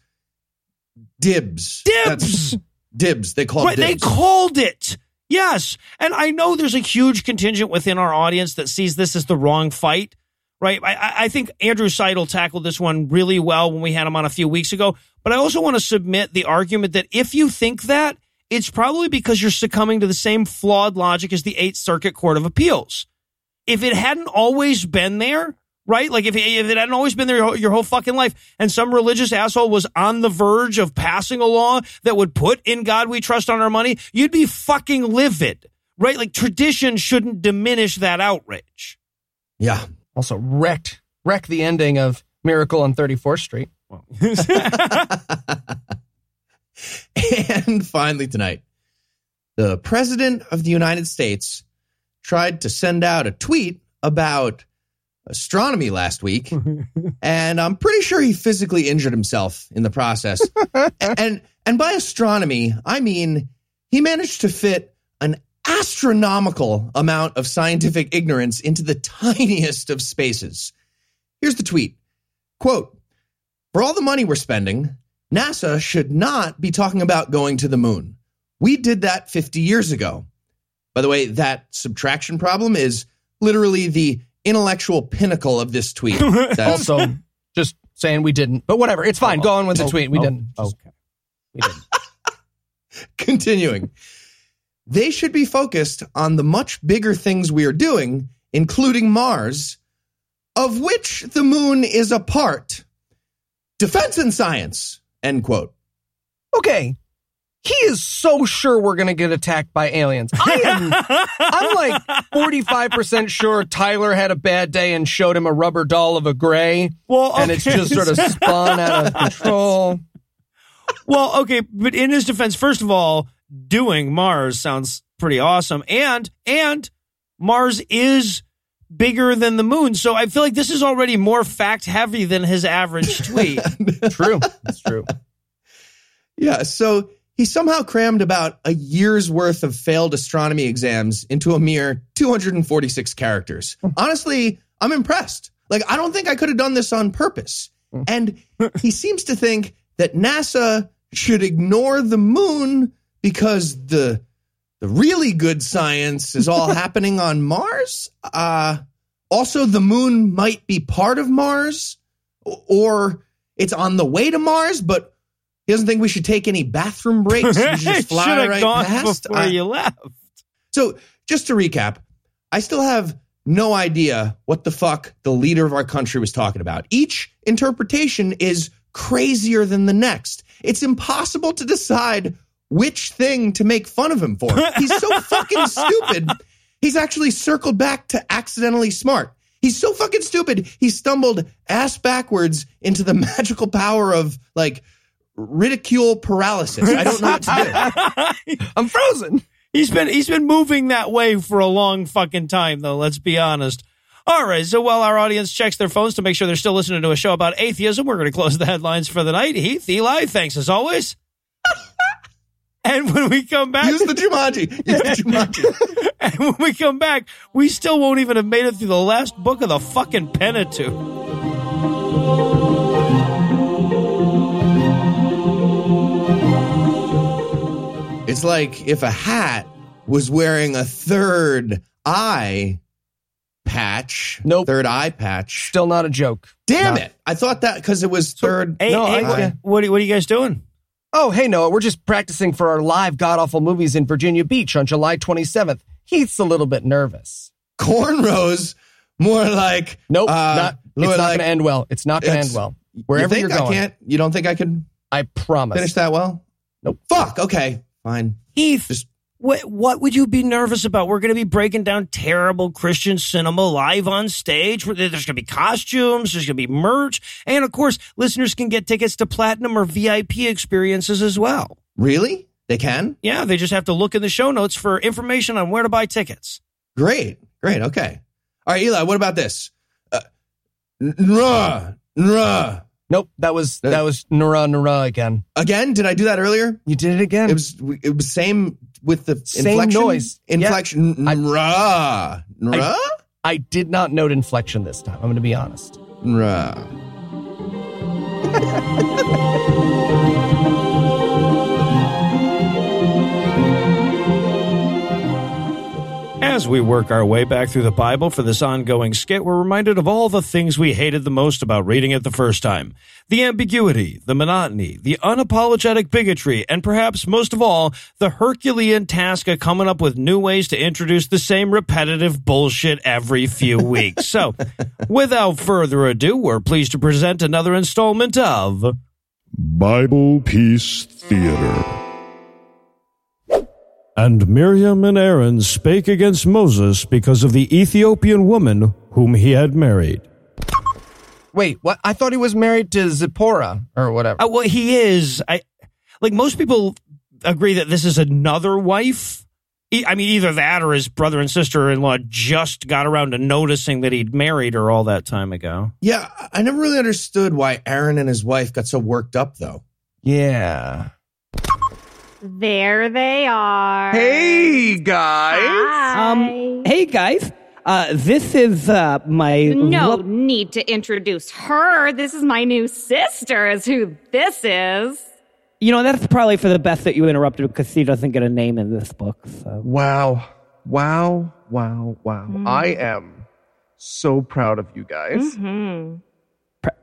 dibs. Dibs! That's dibs. They called it dibs. They called it. Yes. And I know there's a huge contingent within our audience that sees this as the wrong fight, right? I think Andrew Seidel tackled this one really well when we had him on a few weeks ago. But I also want to submit the argument that if you think that, it's probably because you're succumbing to the same flawed logic as the Eighth Circuit Court of Appeals. If it hadn't always been there, right? Like if it hadn't always been there your whole fucking life, and some religious asshole was on the verge of passing a law that would put In God We Trust on our money, you'd be fucking livid, right? Like tradition shouldn't diminish that outrage. Yeah. Also wrecked the ending of Miracle on 34th Street. Wow. And finally tonight, the president of the United States tried to send out a tweet about astronomy last week, and I'm pretty sure he physically injured himself in the process. and by astronomy, I mean he managed to fit an astronomical amount of scientific ignorance into the tiniest of spaces. Here's the tweet. Quote, for all the money we're spending, NASA should not be talking about going to the moon. We did that 50 years ago. By the way, that subtraction problem is literally the intellectual pinnacle of this tweet. Also, just saying we didn't, but whatever. It's fine. Go on with the tweet. We didn't. Continuing. They should be focused on the much bigger things we are doing, including Mars, of which the moon is a part. Defense and science, end quote. Okay. He is so sure we're going to get attacked by aliens. I'm like 45% sure Tyler had a bad day and showed him a rubber doll of a gray. Well, okay. And it's just sort of spun out of control. Well, okay. But in his defense, first of all, doing Mars sounds pretty awesome. And Mars is bigger than the moon. So I feel like this is already more fact heavy than his average tweet. True. That's true. Yeah. So he somehow crammed about a year's worth of failed astronomy exams into a mere 246 characters. Honestly, I'm impressed. Like, I don't think I could have done this on purpose. And he seems to think that NASA should ignore the moon because the really good science is all happening on Mars. Also, the moon might be part of Mars, or it's on the way to Mars, but he doesn't think we should take any bathroom breaks. We should just fly right past. Before you left. So just to recap, I still have no idea what the fuck the leader of our country was talking about. Each interpretation is crazier than the next. It's impossible to decide which thing to make fun of him for. He's so fucking stupid. He's actually circled back to accidentally smart. He's so fucking stupid. He stumbled ass backwards into the magical power of, like, ridicule paralysis. I don't know what to do. I'm frozen. He's been moving that way for a long fucking time, though. Let's be honest. All right. So while our audience checks their phones to make sure they're still listening to a show about atheism, we're going to close the headlines for the night. Heath, Eli, thanks as always. And when we come back, use the Jumanji. And when we come back, we still won't even have made it through the last book of the fucking Pentateuch. It's like if a hat was wearing a third eye patch. Nope. Third eye patch. Still not a joke. Damn it. I thought that because it was third. What are you guys doing? Oh, hey, Noah. We're just practicing for our live God Awful Movies in Virginia Beach on July 27th. Heath's a little bit nervous. Cornrows? More like. Nope. It's not going to end well. It's not going to end well. Wherever you think you're going. You don't think I can? I promise. Finish that well? Nope. Fuck. Okay. Fine. Heath, what would you be nervous about? We're going to be breaking down terrible Christian cinema live on stage. There's going to be costumes. There's going to be merch. And, of course, listeners can get tickets to platinum or VIP experiences as well. Really? They can? Yeah, they just have to look in the show notes for information on where to buy tickets. Great. Okay. All right, Eli, what about this? Nra. Nope, that was nura again. Again? Did I do that earlier? You did it again. It was same with the same inflection. Noise. Inflection. Yeah. Nura. I did not note inflection this time. I'm going to be honest. As we work our way back through the Bible for this ongoing skit, we're reminded of all the things we hated the most about reading it the first time. The ambiguity, the monotony, the unapologetic bigotry, and perhaps most of all, the Herculean task of coming up with new ways to introduce the same repetitive bullshit every few weeks. So, without further ado, we're pleased to present another installment of Bible Peace Theater. And Miriam and Aaron spake against Moses because of the Ethiopian woman whom he had married. Wait, what? I thought he was married to Zipporah or whatever. Well, he is. Like most people agree that this is another wife. I mean, either that or his brother and sister-in-law just got around to noticing that he'd married her all that time ago. Yeah, I never really understood why Aaron and his wife got so worked up, though. Yeah. There they are. Hey, guys. Hey, guys. This is my... No need to introduce her. This is my new sister is who this is. You know, that's probably for the best that you interrupted because she doesn't get a name in this book. So. Wow. Mm-hmm. I am so proud of you guys. Mm-hmm.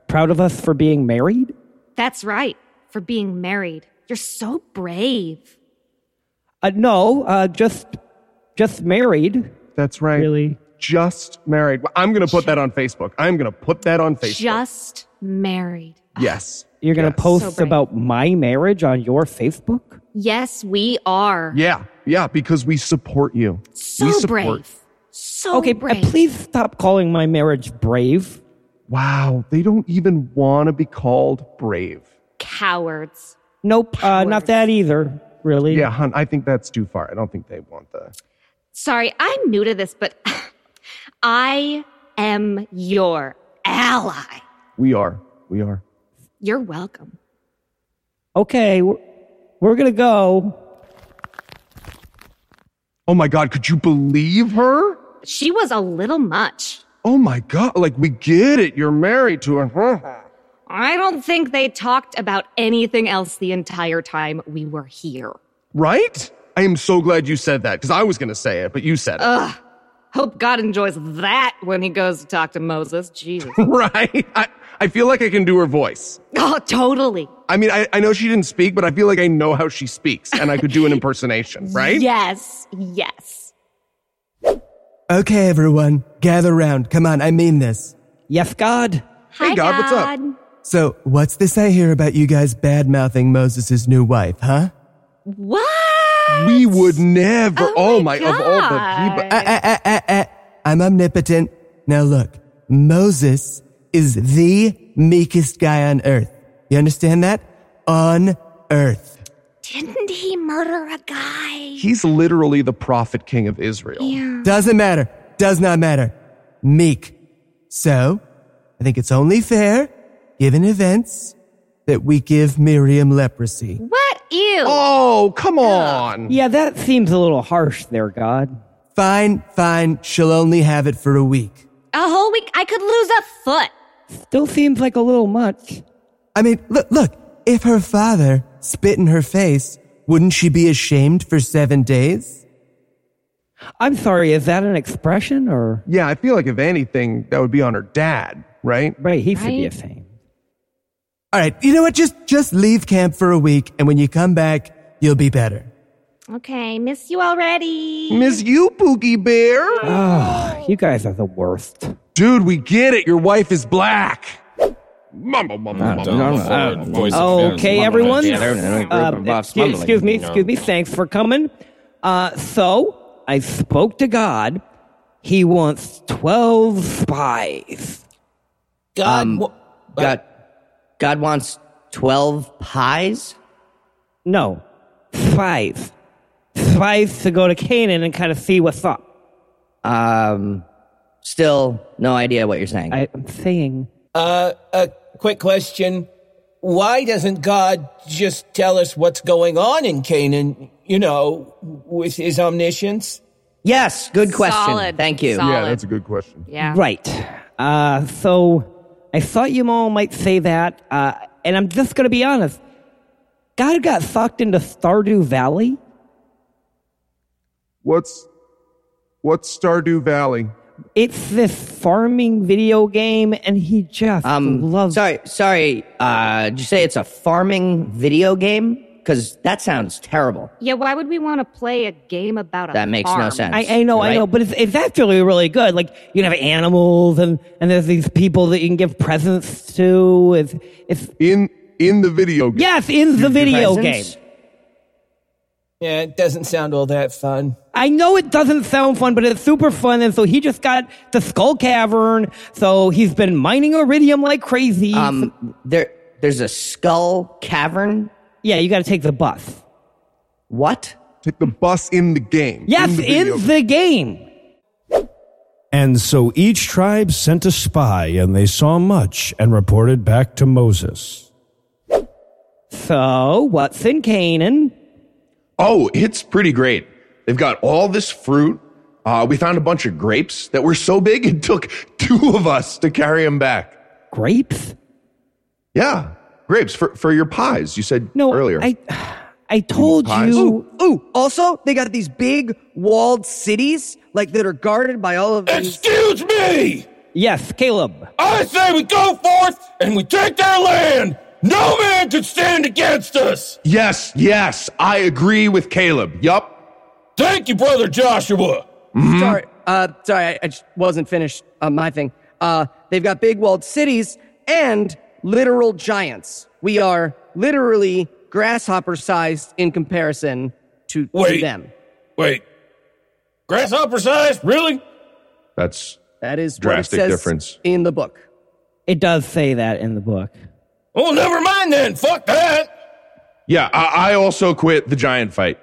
Proud of us for being married? That's right. For being married. You're so brave. No, just married. That's right. Really? Just married. I'm going to put that on Facebook. Just married. Yes. You're going to post about my marriage on your Facebook? Yes, we are. Yeah, because we support you. So brave. Please stop calling my marriage brave. Wow, they don't even want to be called brave. Cowards. Nope, not that either, really. Yeah, hon, I think that's too far. I don't think they want the... Sorry, I'm new to this, but I am your ally. We are. You're welcome. Okay, we're going to go. Oh, my God, could you believe her? She was a little much. Oh, my God, like, we get it. You're married to her. I don't think they talked about anything else the entire time we were here. Right? I am so glad you said that, because I was going to say it, but you said it. Ugh. Hope God enjoys that when he goes to talk to Moses. Jesus. Right? I feel like I can do her voice. Oh, totally. I mean, I know she didn't speak, but I feel like I know how she speaks, and I could do an impersonation, right? Yes. Okay, everyone. Gather round. Come on, I mean this. Yes, God. Hi, hey, God. What's up? So, what's this I hear about you guys bad-mouthing Moses' new wife, huh? What? We would never. Oh my God. Of all the people. I'm omnipotent. Now look, Moses is the meekest guy on earth. You understand that? On earth. Didn't he murder a guy? He's literally the prophet king of Israel. Yeah. Does not matter. Meek. So, I think it's only fair, given events, that we give Miriam leprosy. What? Ew. Oh, come on. Yeah, that seems a little harsh there, God. Fine. She'll only have it for a week. A whole week? I could lose a foot. Still seems like a little much. I mean, look. If her father spit in her face, wouldn't she be ashamed for 7 days? I'm sorry, is that an expression or? Yeah, I feel like if anything, that would be on her dad, right? Right, he should be ashamed. All right, you know what? Just leave camp for a week, and when you come back, you'll be better. Okay, miss you already. Miss you, Pookie Bear. Oh, you guys are the worst. Dude, we get it. Your wife is black. Okay, everyone. Excuse me. Thanks for coming. So, I spoke to God. He wants 12 spies. God wants 12 pies? No, 5. 5 to go to Canaan and kind of see what's up. Still no idea what you're saying. I'm saying... A quick question. Why doesn't God just tell us what's going on in Canaan, you know, with his omniscience? Yes, good question. Solid. Thank you. Solid. Yeah, that's a good question. Yeah. Right. So... I thought you all might say that, and I'm just going to be honest. God got sucked into Stardew Valley. What's Stardew Valley? It's this farming video game, and he just loves it. Sorry. Did you say it's a farming video game? Because that sounds terrible. Yeah, why would we want to play a game about a farm? That makes no sense. I know, but it's actually really good. Like, you can have animals, and there's these people that you can give presents to. It's in the video game. Yes, in the video game. Yeah, it doesn't sound all that fun. I know it doesn't sound fun, but it's super fun. And so he just got the Skull Cavern, so he's been mining iridium like crazy. There's a Skull Cavern? Yeah, you got to take the bus. What? Take the bus in the game. Yes, in the game. And so each tribe sent a spy, and they saw much and reported back to Moses. So, what's in Canaan? Oh, it's pretty great. They've got all this fruit. We found a bunch of grapes that were so big it took two of us to carry them back. Grapes? Yeah, grapes for your pies. You said no, earlier. I told you. Ooh, also, they got these big walled cities like that are guarded by all of these. Excuse me! Yes, Caleb. I say we go forth and we take their land. No man can stand against us. Yes, I agree with Caleb. Yup. Thank you, Brother Joshua. Mm-hmm. Sorry, I just wasn't finished on my thing. They've got big walled cities and literal giants. We are literally grasshopper-sized in comparison to them. Wait. Grasshopper-sized? Really? That is drastic what it says difference in the book. It does say that in the book. Well, never mind then. Fuck that. Yeah, I also quit the giant fight.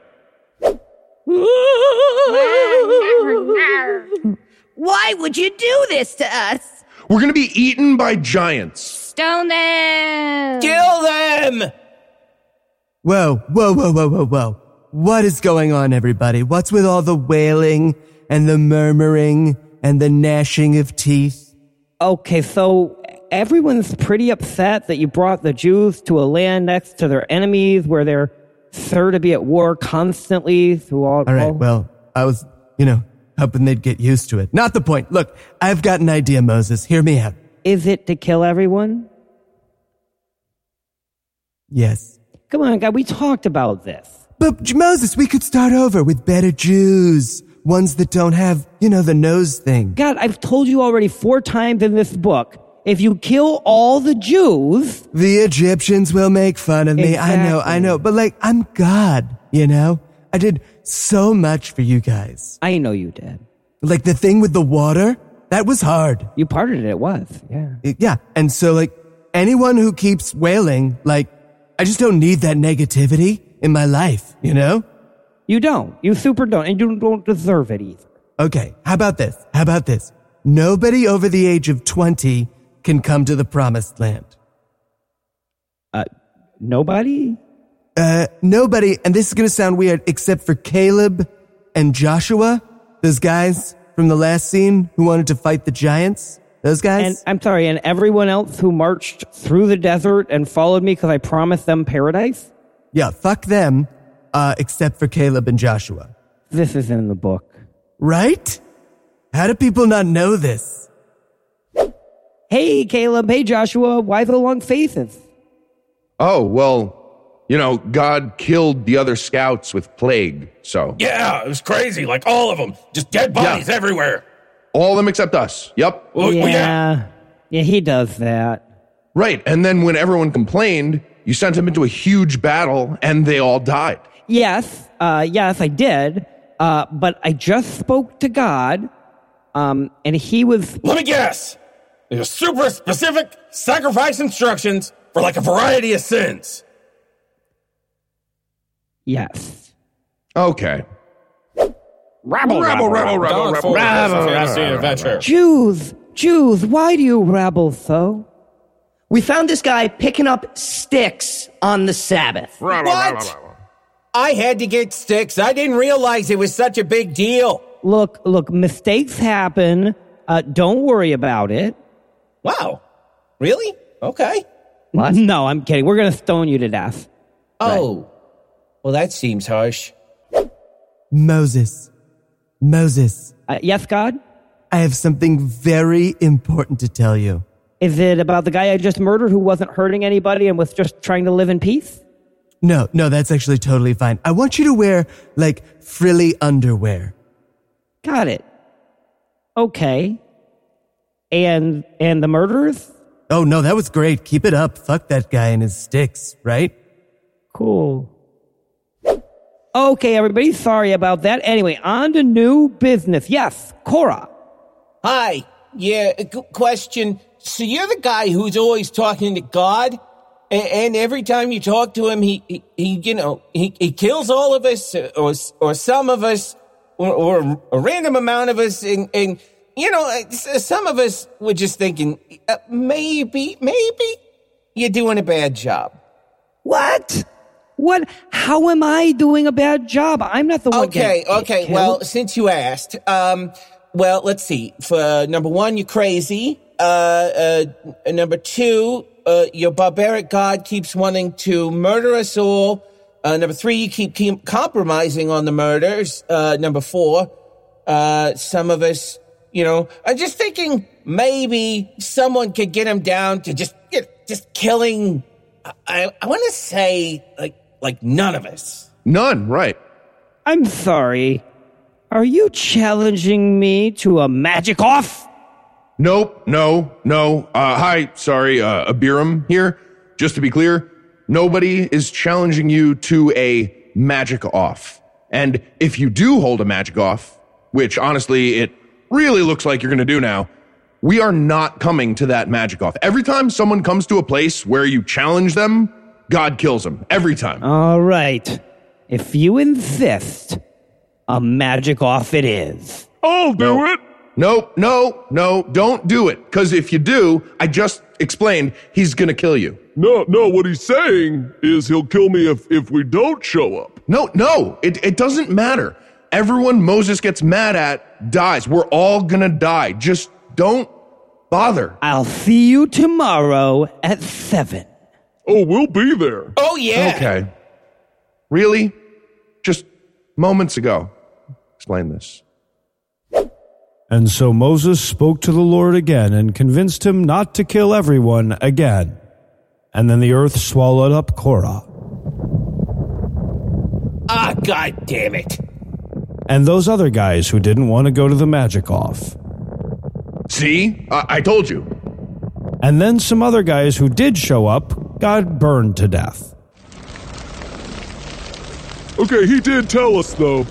Why would you do this to us? We're going to be eaten by giants. Stone them. Kill them. Whoa. What is going on, everybody? What's with all the wailing and the murmuring and the gnashing of teeth? Okay, so everyone's pretty upset that you brought the Jews to a land next to their enemies where they're sure to be at war constantly through all... All right, well, I was, hoping they'd get used to it. Not the point. Look, I've got an idea, Moses. Hear me out. Is it to kill everyone? Yes. Come on, God, we talked about this. But, Moses, we could start over with better Jews. Ones that don't have, the nose thing. God, I've told you already 4 times in this book, if you kill all the Jews... The Egyptians will make fun of me. Exactly. I know. But, I'm God, I did so much for you guys. I know you did. Like, the thing with the water, that was hard. You parted it was, yeah. Yeah, and so, anyone who keeps wailing, I just don't need that negativity in my life, You don't. You super don't. And you don't deserve it either. Okay. How about this? Nobody over the age of 20 can come to the promised land. Nobody? Nobody. And this is going to sound weird, except for Caleb and Joshua, those guys from the last scene who wanted to fight the giants. Those guys? And I'm sorry. And everyone else who marched through the desert and followed me because I promised them paradise? Yeah. Fuck them. Except for Caleb and Joshua. This is in the book. Right? How do people not know this? Hey, Caleb. Hey, Joshua. Why the long faces? Oh, well, God killed the other scouts with plague, so. Yeah, it was crazy. All of them. Just dead bodies everywhere. All of them except us. Yep. Yeah. Yeah, he does that. Right. And then when everyone complained, you sent them into a huge battle, and they all died. Yes, I did. But I just spoke to God, and he was... Let me guess. There's super specific sacrifice instructions for a variety of sins. Yes. Okay. Rabble. Jews, why do you rabble so? We found this guy picking up sticks on the Sabbath. What? I had to get sticks. I didn't realize it was such a big deal. Look, mistakes happen. Don't worry about it. Wow. Really? Okay. What? No, I'm kidding. We're going to stone you to death. Oh. Right. Well, that seems harsh. Moses. Yes, God? I have something very important to tell you. Is it about the guy I just murdered who wasn't hurting anybody and was just trying to live in peace? No, that's actually totally fine. I want you to wear, frilly underwear. Got it. Okay. And the murderers? Oh, no, that was great. Keep it up. Fuck that guy and his sticks, right? Cool. Okay, everybody, sorry about that. Anyway, on to new business. Yes, Cora. Hi. Yeah, question. So you're the guy who's always talking to God, and every time you talk to him, he kills all of us, or some of us, or a random amount of us, and some of us were just thinking, maybe you're doing a bad job. What? What? How am I doing a bad job? I'm not the one. Okay. Well, since you asked, well, let's see. For number one, you're crazy. Number two, your barbaric God keeps wanting to murder us all. Number three, you keep compromising on the murders. Number four, some of us, you know, I'm just thinking maybe someone could get him down to just killing. I want to say like none of us. None, right? I'm sorry. Are you challenging me to a magic off? Nope, no. Hi, sorry, Abiram here. Just to be clear, nobody is challenging you to a magic off. And if you do hold a magic off, which honestly it really looks like you're going to do now, we are not coming to that magic off. Every time someone comes to a place where you challenge them, God kills them. Every time. All right. If you insist, a magic off it is. I'll do it. No, don't do it. Because if you do, I just explained, he's going to kill you. No, what he's saying is he'll kill me if we don't show up. No, it doesn't matter. Everyone Moses gets mad at dies. We're all going to die. Just don't bother. I'll see you tomorrow at 7. Oh, we'll be there. Oh, yeah. Okay. Really? Just moments ago. Explain this. And so Moses spoke to the Lord again and convinced him not to kill everyone again. And then the earth swallowed up Korah. Ah, God damn it. And those other guys who didn't want to go to the magic off. See? I told you. And then some other guys who did show up got burned to death. Okay, he did tell us, though.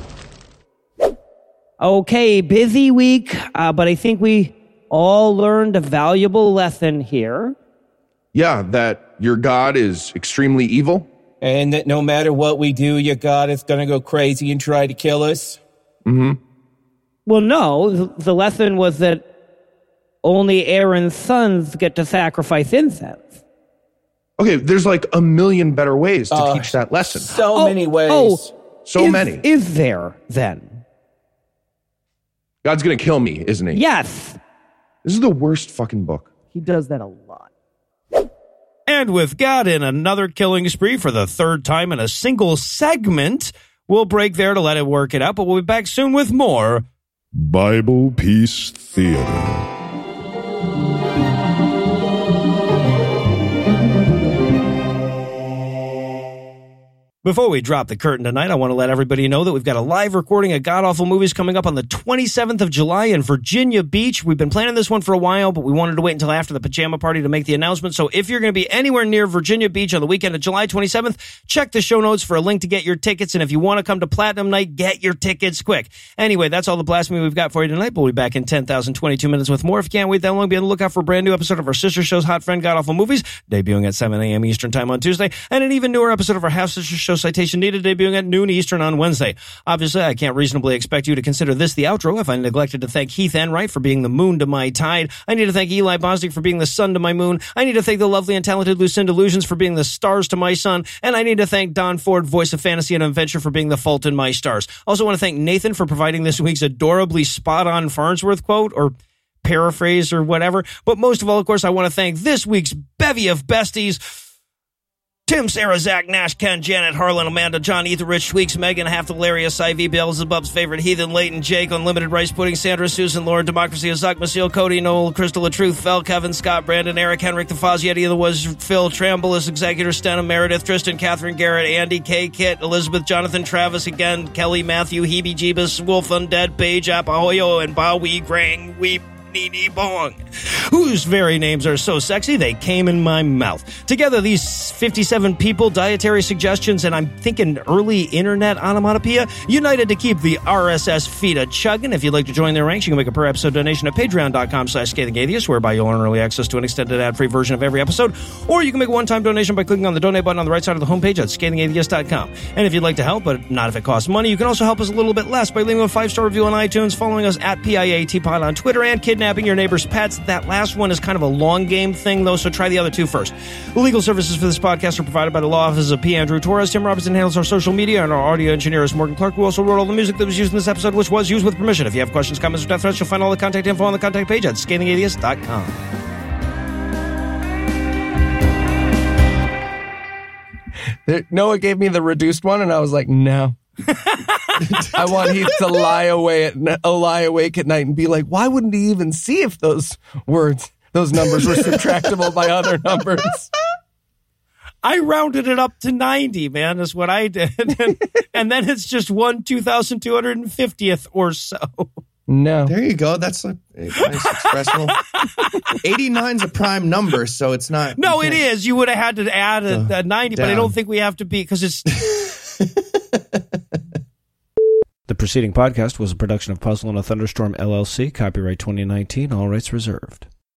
Okay, busy week, but I think we all learned a valuable lesson here. Yeah, that your God is extremely evil. And that no matter what we do, your God is going to go crazy and try to kill us. Mm-hmm. Well, no, the lesson was that only Aaron's sons get to sacrifice incense. Okay, there's like a million better ways to teach that lesson. So many ways. So many. Is there, then? God's going to kill me, isn't he? Yes. This is the worst fucking book. He does that a lot. And with God in another killing spree for the third time in a single segment, we'll break there to let it work it out, but we'll be back soon with more Bible Peace Theater. Before we drop the curtain tonight, I want to let everybody know that we've got a live recording of God Awful Movies coming up on the 27th of July in Virginia Beach. We've been planning this one for a while, but we wanted to wait until after the pajama party to make the announcement. So if you're going to be anywhere near Virginia Beach on the weekend of July 27th, check the show notes for a link to get your tickets. And if you want to come to Platinum Night, get your tickets quick. Anyway, that's all the blasphemy we've got for you tonight. We'll be back in 10,022 minutes with more. If you can't wait that long, be on the lookout for a brand new episode of our sister show's Hot Friend God Awful Movies, debuting at 7 a.m. Eastern Time on Tuesday, and an even newer episode of our half sister show Citation Needed, debuting at noon Eastern on Wednesday. Obviously, I can't reasonably expect you to consider this the outro if I neglected to thank Heath Enright for being the moon to my tide. I need to thank Eli Bosnick for being the sun to my moon. I need to thank the lovely and talented Lucinda Illusions for being the stars to my sun. And I need to thank Don Ford, voice of fantasy and adventure, for being the fault in my stars. Also want to thank Nathan for providing this week's adorably spot-on Farnsworth quote, or paraphrase, or whatever. But most of all, of course, I want to thank this week's bevy of besties: Tim, Sarah, Zach, Nash, Ken, Janet, Harlan, Amanda, John, Etherich, Tweaks, Megan, Half Hilarious, Ivy, Beelzebub's favorite, Heathen, Leighton, Jake, Unlimited Rice Pudding, Sandra, Susan, Lauren, Democracy, Azak, Masil, Cody, Noel, Crystal of Truth, Fel, Kevin, Scott, Brandon, Eric, Henrik, The Foz, Yeti of the Woods, Phil, Trambulis, Executor, Stenham, Meredith, Tristan, Catherine, Garrett, Andy, Kay, Kit, Elizabeth, Jonathan, Travis, again, Kelly, Matthew, Hebe, Jeebus, Wolf, Undead, Paige, Apahoyo, and Bowie, Grang, Weep, Nini Bong, whose very names are so sexy they came in my mouth. Together, these 57 people, dietary suggestions, and I'm thinking early internet onomatopoeia, united to keep the RSS feed a-chugging. If you'd like to join their ranks, you can make a per-episode donation at patreon.com/scathingatheist, whereby you'll earn early access to an extended ad-free version of every episode, or you can make a one-time donation by clicking on the donate button on the right side of the homepage at scathingatheist.com. And if you'd like to help, but not if it costs money, you can also help us a little bit less by leaving a 5-star review on iTunes, following us at PIATpod on Twitter, and kidnapping kidnapping your neighbor's pets. That last one is kind of a long game thing, though, so try the other two first. The legal services for this podcast are provided by the law offices of P. Andrew Torres. Tim Robinson handles our social media, and our audio engineer is Morgan Clark, who also wrote all the music that was used in this episode, which was used with permission. If you have questions, comments, or death threats, you'll find all the contact info on the contact page at scaathingatheist.com. Noah gave me the reduced one, and I was like, no. I want Heath to lie awake at night and be like, why wouldn't he even see if those words, those numbers were subtractable by other numbers? I rounded it up to 90, man, is what I did. And then it's just one 2,250th or so. No. There you go. That's a nice expression. 89's a prime number, so it's not. No, it is. You would have had to add a 90, down. But I don't think we have to be because it's. The preceding podcast was a production of Puzzle in a Thunderstorm, LLC. Copyright 2019. All rights reserved.